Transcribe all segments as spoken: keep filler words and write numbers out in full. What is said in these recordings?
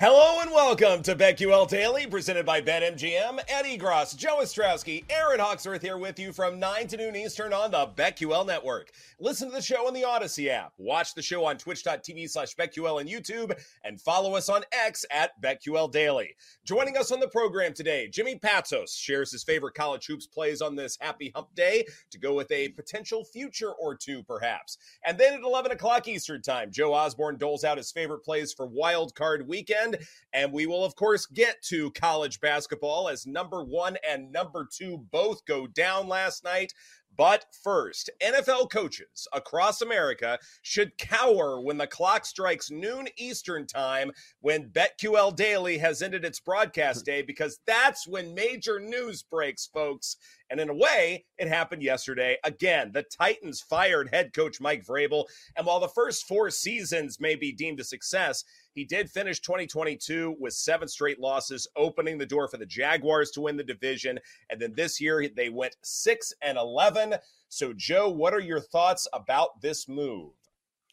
Hello and welcome to BetQL Daily, presented by BetMGM. Eddie Gross, Joe Ostrowski, Aaron Hawksworth here with you from nine to noon Eastern on the BetQL Network. Listen to the show on the Odyssey app. Watch the show on twitch.tv slash BetQL and YouTube. And follow us on X at BetQL Daily. Joining us on the program today, Jimmy Patsos shares his favorite college hoops plays on this happy hump day to go with a potential future or two, perhaps. And then at eleven o'clock Eastern time, Joe Osborne doles out his favorite plays for Wild Card Weekend. And we will, of course, get to college basketball as number one and number two both go down last night. But first, N F L coaches across America should cower when the clock strikes noon Eastern time when BetQL Daily has ended its broadcast day, because that's when major news breaks, folks. And in a way, it happened yesterday. Again, the Titans fired head coach Mike Vrabel. And while the first four seasons may be deemed a success, he did finish twenty twenty-two with seven straight losses, opening the door for the Jaguars to win the division. And then this year, they went six and eleven. So, Joe, what are your thoughts about this move?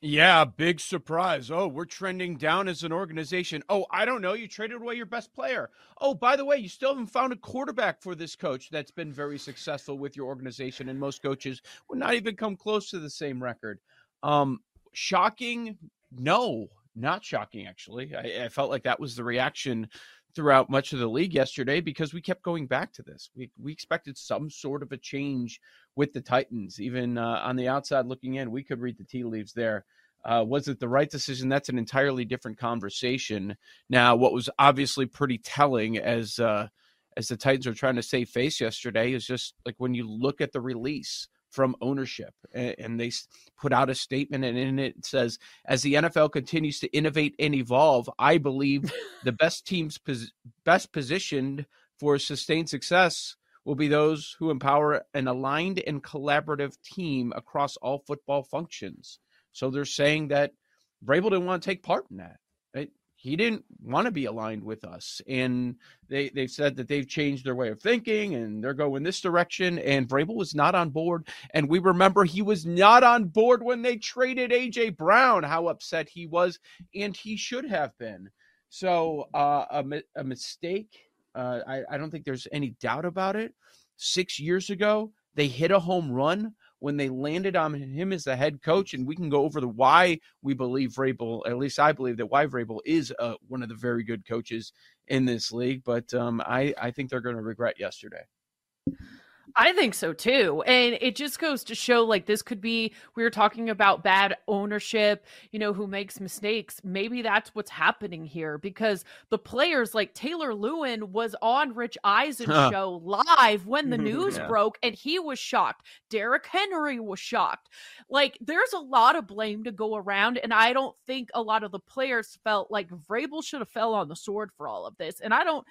Yeah, big surprise. Oh, we're trending down as an organization. Oh, I don't know. You traded away your best player. Oh, by the way, you still haven't found a quarterback for this coach that's been very successful with your organization. And most coaches would not even come close to the same record. Um, shocking? No. Not shocking, actually. I, I felt like that was the reaction throughout much of the league yesterday, because we kept going back to this. We we expected some sort of a change with the Titans. Even uh, on the outside looking in, we could read the tea leaves there. Uh, was it the right decision? That's an entirely different conversation. Now, what was obviously pretty telling as uh, as the Titans were trying to save face yesterday is just like when you look at the release from ownership, and they put out a statement, and in it says, as the N F L continues to innovate and evolve, I believe the best teams pos- best positioned for sustained success will be those who empower an aligned and collaborative team across all football functions. So they're saying that Vrabel didn't want to take part in that, right? He didn't want to be aligned with us. And they, they've said that they've changed their way of thinking and they're going this direction. And Vrabel was not on board. And we remember he was not on board when they traded A J. Brown, how upset he was, and he should have been. So uh, a, a mistake. Uh, I, I don't think there's any doubt about it. Six years ago, they hit a home run when they landed on him as the head coach, and we can go over the why we believe Vrabel, at least I believe that why Vrabel is uh, one of the very good coaches in this league. But um, I, I think they're going to regret yesterday. I think so too. And it just goes to show, like, this could be, we were talking about bad ownership, you know, who makes mistakes. Maybe that's what's happening here, because the players like Taylor Lewin was on Rich Eisen huh. show live when the news yeah. broke, and he was shocked. Derrick Henry was shocked. Like, there's a lot of blame to go around. And I don't think a lot of the players felt like Vrabel should have fell on the sword for all of this. And I don't,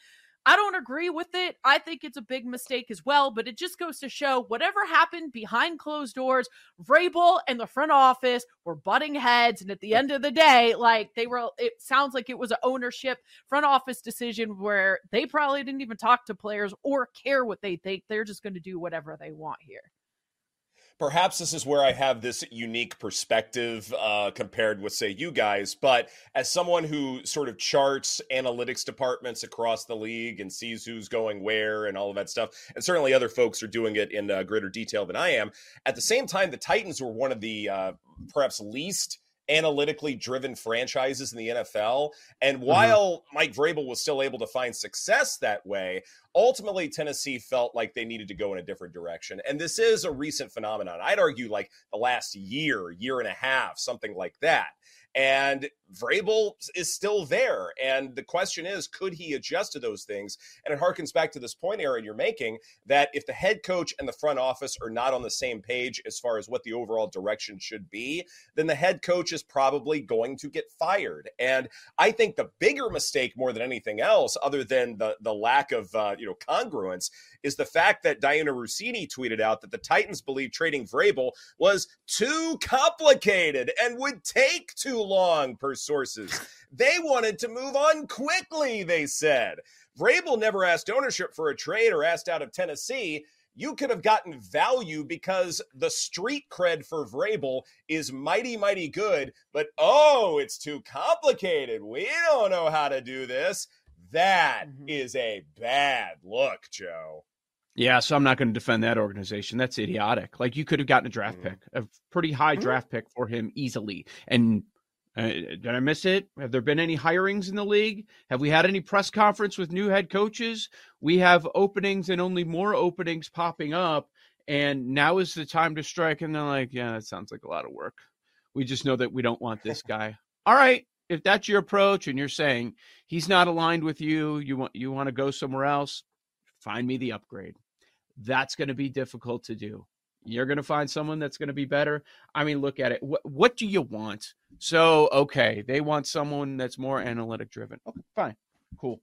I don't agree with it. I think it's a big mistake as well, but it just goes to show whatever happened behind closed doors, Vrabel and the front office were butting heads. And at the end of the day, like, they were, it sounds like it was an ownership front office decision where they probably didn't even talk to players or care what they think. They're just going to do whatever they want here. Perhaps this is where I have this unique perspective uh, compared with, say, you guys, but as someone who sort of charts analytics departments across the league and sees who's going where and all of that stuff, and certainly other folks are doing it in uh, greater detail than I am, at the same time, the Titans were one of the uh, perhaps least analytically driven franchises in the N F L. And while mm-hmm. Mike Vrabel was still able to find success that way, ultimately Tennessee felt like they needed to go in a different direction. And this is a recent phenomenon. I'd argue like the last year, year and a half, something like that. And Vrabel is still there. And the question is, could he adjust to those things? And it harkens back to this point, Aaron, you're making, that if the head coach and the front office are not on the same page as far as what the overall direction should be, then the head coach is probably going to get fired. And I think the bigger mistake, more than anything else, other than the, the lack of uh, you know congruence, is the fact that Diana Russini tweeted out that the Titans believe trading Vrabel was too complicated and would take too long, per sources. They wanted to move on quickly, they said. Vrabel never asked ownership for a trade or asked out of Tennessee. you could have gotten value because the street cred for Vrabel is mighty, mighty good. But, oh, it's too complicated. We don't know how to do this. That mm-hmm. is a bad look, Joe. Yeah, so I'm not going to defend that organization. That's idiotic. Like, you could have gotten a draft mm-hmm. pick, a pretty high mm-hmm. draft pick for him easily. And uh, did I miss it? Have there been any hirings in the league? Have we had any press conference with new head coaches? We have openings and only more openings popping up. And now is the time to strike. And they're like, yeah, that sounds like a lot of work. We just know that we don't want this guy. All right. If that's your approach and you're saying he's not aligned with you, you want you want to go somewhere else, find me the upgrade. That's going to be difficult to do. You're going to find someone that's going to be better. I mean, look at it. What, what do you want? So, okay, they want someone that's more analytic driven. Okay, fine, cool.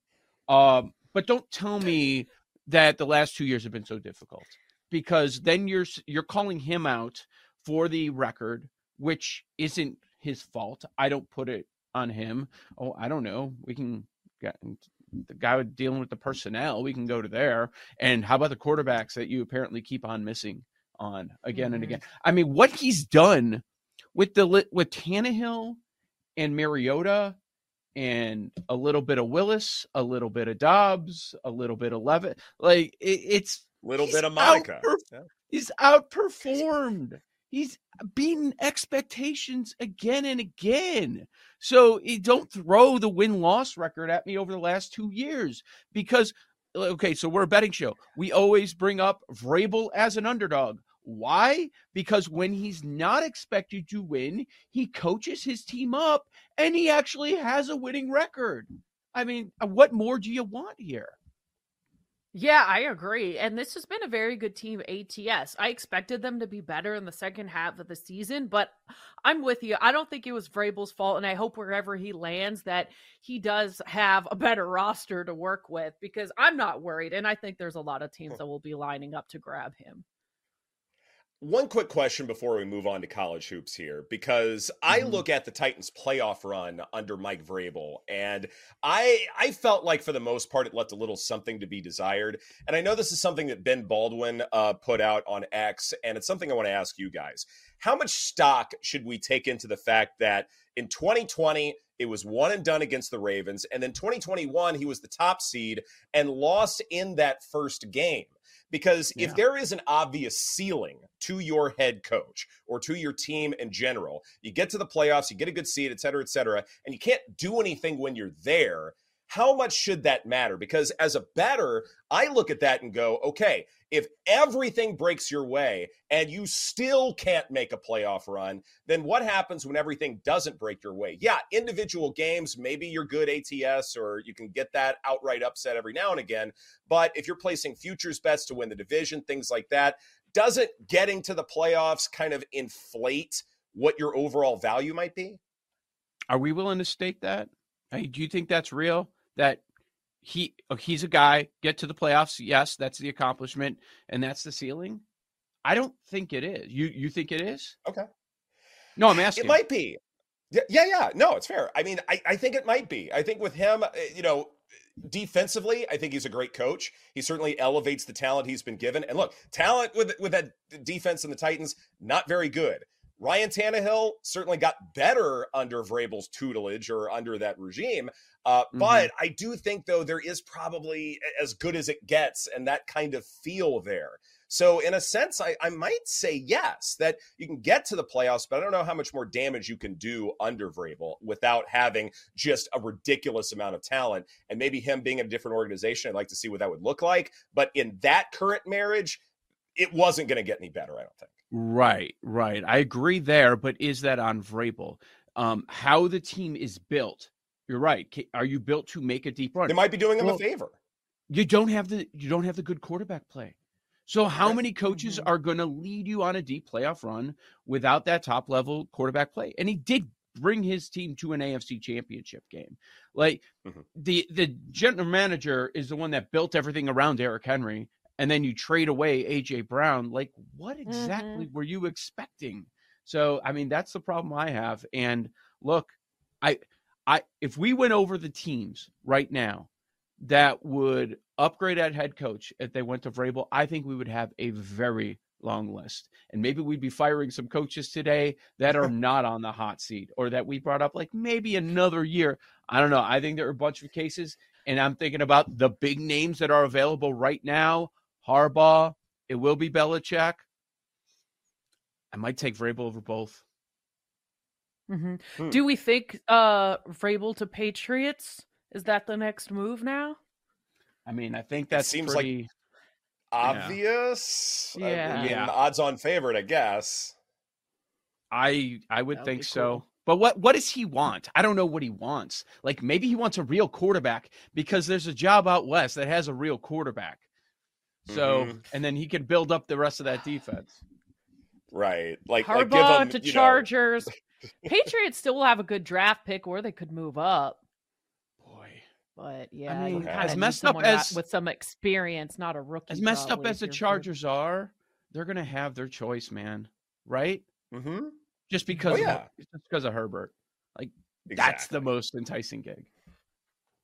Um, but don't tell me that the last two years have been so difficult, because then you're you're calling him out for the record, which isn't his fault. I don't put it on him. Oh, I don't know. We can get the guy dealing with the personnel. We can go to there. And how about the quarterbacks that you apparently keep on missing on again mm-hmm. and again? I mean, what he's done with the with Tannehill and Mariota and a little bit of Willis, a little bit of Dobbs, a little bit of Levitt. Like it, it's a little bit of Monica. Outper- yeah. He's outperformed. He's beaten expectations again and again. So don't throw the win-loss record at me over the last two years because, okay, so we're a betting show. We always bring up Vrabel as an underdog. Why? Because when he's not expected to win, he coaches his team up, and he actually has a winning record. I mean, what more do you want here? Yeah, I agree. And this has been a very good team A T S. I expected them to be better in the second half of the season, but I'm with you. I don't think it was Vrabel's fault, and I hope wherever he lands that he does have a better roster to work with, because I'm not worried, and I think there's a lot of teams that will be lining up to grab him. One quick question before we move on to college hoops here, because I look at the Titans playoff run under Mike Vrabel, and I I felt like for the most part, it left a little something to be desired. And I know this is something that Ben Baldwin uh, put out on X, and it's something I want to ask you guys. How much stock should we take into the fact that in twenty twenty, it was one and done against the Ravens, and then twenty twenty-one, he was the top seed and lost in that first game? Because if yeah. there is an obvious ceiling to your head coach or to your team in general, you get to the playoffs, you get a good seed, et cetera, et cetera, and you can't do anything when you're there, how much should that matter? Because as a bettor, I look at that and go, okay, if everything breaks your way and you still can't make a playoff run, then what happens when everything doesn't break your way? Yeah, individual games, maybe you're good A T S or you can get that outright upset every now and again. But if you're placing futures bets to win the division, things like that, doesn't getting to the playoffs kind of inflate what your overall value might be? Are we willing to stake that? Hey, do you think that's real? That He he's a guy, get to the playoffs. Yes, that's the accomplishment, and that's the ceiling. I don't think it is. You you think it is? Okay. No, I'm asking. It might be. Yeah, yeah, yeah. No, it's fair. I mean, I, I think it might be. I think with him, you know, defensively, I think he's a great coach. He certainly elevates the talent he's been given. And look, talent with with that defense in the Titans, not very good. Ryan Tannehill certainly got better under Vrabel's tutelage or under that regime. Uh, mm-hmm. But I do think, though, there is probably as good as it gets and that kind of feel there. So in a sense, I, I might say yes, that you can get to the playoffs, but I don't know how much more damage you can do under Vrabel without having just a ridiculous amount of talent. And maybe him being in a different organization, I'd like to see what that would look like. But in that current marriage, it wasn't going to get any better, I don't think. Right, right. I agree there, but is that on Vrabel? Um, how the team is built, you're right. Are you built to make a deep run? They might be doing them well, a favor. You don't have the you don't have the good quarterback play. So how many coaches mm-hmm. are going to lead you on a deep playoff run without that top-level quarterback play? And he did bring his team to an A F C championship game. Like, mm-hmm. the, the general manager is the one that built everything around Derrick Henry, and then you trade away A J. Brown. Like, what exactly mm-hmm. were you expecting? So, I mean, that's the problem I have. And look, I, I, if we went over the teams right now, that would upgrade at head coach if they went to Vrabel, I think we would have a very long list. And maybe we'd be firing some coaches today that are not on the hot seat or that we brought up like maybe another year. I don't know. I think there are a bunch of cases, and I'm thinking about the big names that are available right now. Harbaugh, it will be Belichick. I might take Vrabel over both. Mm-hmm. Hmm. Do we think uh, Vrabel to Patriots? Is that the next move now? I mean, I think that seems pretty, like obvious. Yeah. I mean, yeah. Odds on favorite, I guess. I I would That'd think so. Cool. But what, what does he want? I don't know what he wants. Like maybe he wants a real quarterback because there's a job out west that has a real quarterback. So, mm-hmm. and then he can build up the rest of that defense. Right. Like Harbaugh like give them, to you Chargers. Know. Patriots still will have a good draft pick or they could move up. But yeah, I mean, as messed up as with some experience, not a rookie. As messed up as the Chargers are, they're gonna have their choice, man. Right? Mm-hmm. Just because, oh, yeah. of, just because of Herbert, like exactly. That's the most enticing gig.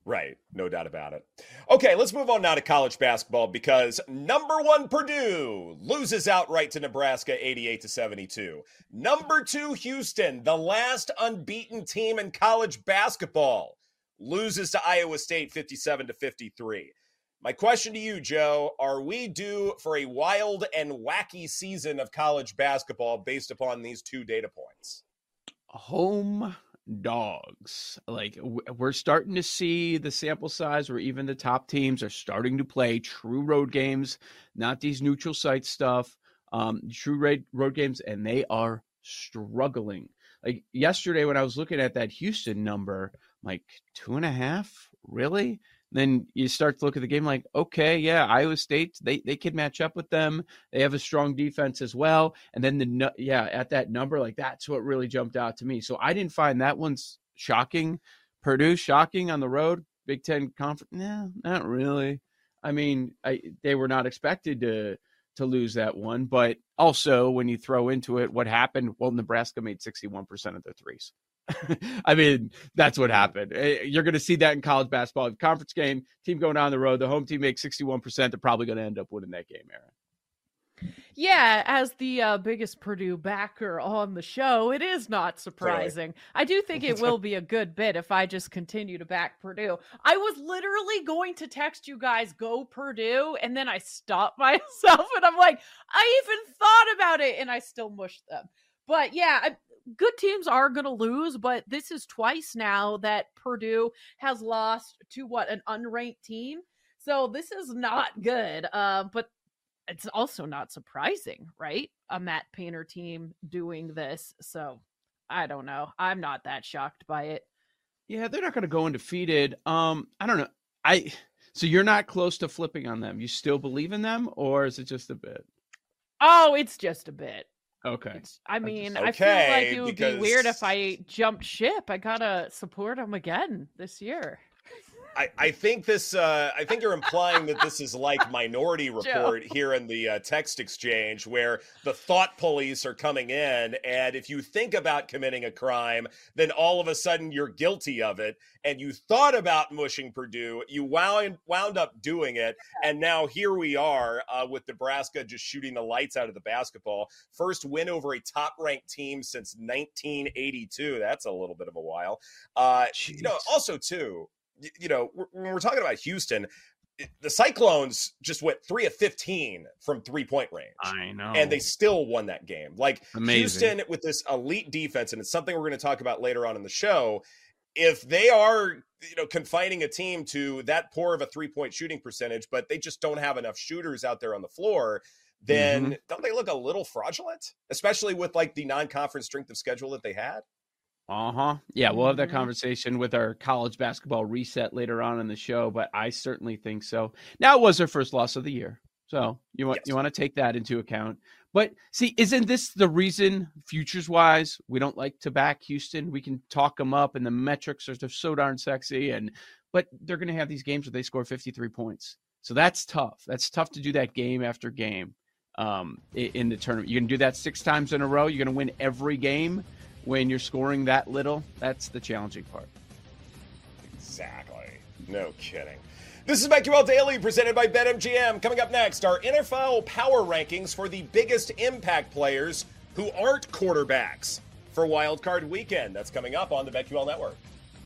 Right, no doubt about it. Okay, let's move on now to college basketball because number one Purdue loses outright to Nebraska, eighty-eight to seventy-two. Number two Houston, the last unbeaten team in college basketball, loses to Iowa State fifty-seven to fifty-three. My question to you, Joe, are we due for a wild and wacky season of college basketball based upon these two data points? Home dogs. Like we're starting to see the sample size where even the top teams are starting to play true road games, not these neutral site stuff, um, true road games, and they are struggling. Like yesterday when I was looking at that Houston number, like two and a half, really? Then you start to look at the game like, okay, yeah, Iowa State, they they could match up with them. They have a strong defense as well. And then, the yeah, at that number, like that's what really jumped out to me. So I didn't find that one's shocking. Purdue, shocking on the road. Big Ten Conference, no, not really. I mean, I, they were not expected to to lose that one. But also when you throw into it what happened, well, Nebraska made sixty-one percent of their threes. I mean, that's what happened. You're going to see that in college basketball. Conference game, team going down the road, the home team makes sixty-one percent. They're probably going to end up winning that game, Aaron. Yeah, as the uh, biggest Purdue backer on the show, it is not surprising. Really? I do think it will be a good bit if I just continue to back Purdue. I was literally going to text you guys, go Purdue, and then I stopped myself, and I'm like, I even thought about it, and I still mushed them. But yeah, I good teams are going to lose, but this is twice now that Purdue has lost to what, an unranked team. So this is not good, uh, but it's also not surprising, right? A Matt Painter team doing this. So I don't know. I'm not that shocked by it. Yeah, they're not going to go undefeated. Um, I don't know. I so you're not close to flipping on them. You still believe in them, or is it just a bit? Oh, it's just a bit. Okay. It's, I mean, okay, I feel like it would because... be weird if I jumped ship. I gotta support them again this year. I, I think this. Uh, I think you're implying that this is like Minority Report here in the uh, text exchange, where the thought police are coming in, and if you think about committing a crime, then all of a sudden you're guilty of it, and you thought about mushing Purdue, you wound wound up doing it, and now here we are uh, with Nebraska just shooting the lights out of the basketball. First win over a top-ranked team since nineteen eighty-two. That's a little bit of a while. Uh, you know, also too. You know, when we're talking about Houston, the Cyclones just went three of fifteen from three-point range. I know. And they still won that game. Like, amazing. Houston with this elite defense, and it's something we're going to talk about later on in the show, if they are, you know, confining a team to that poor of a three-point shooting percentage, but they just don't have enough shooters out there on the floor, then mm-hmm. don't they look a little fraudulent? Especially with, like, the non-conference strength of schedule that they had? Uh-huh. Yeah, we'll have that conversation with our college basketball reset later on in the show, but I certainly think so. Now it was their first loss of the year, so you want yes. you want to take that into account. But see, isn't this the reason futures-wise we don't like to back Houston? We can talk them up, and the metrics are so darn sexy, and but they're going to have these games where they score fifty-three points. So that's tough. That's tough to do that game after game um, in the tournament. You're going to do that six times in a row. You're going to win every game. When you're scoring that little, that's the challenging part. Exactly. No kidding. This is BetQL Daily presented by BetMGM. Coming up next, our N F L power rankings for the biggest impact players who aren't quarterbacks for Wild Card Weekend. That's coming up on the BetQL Network.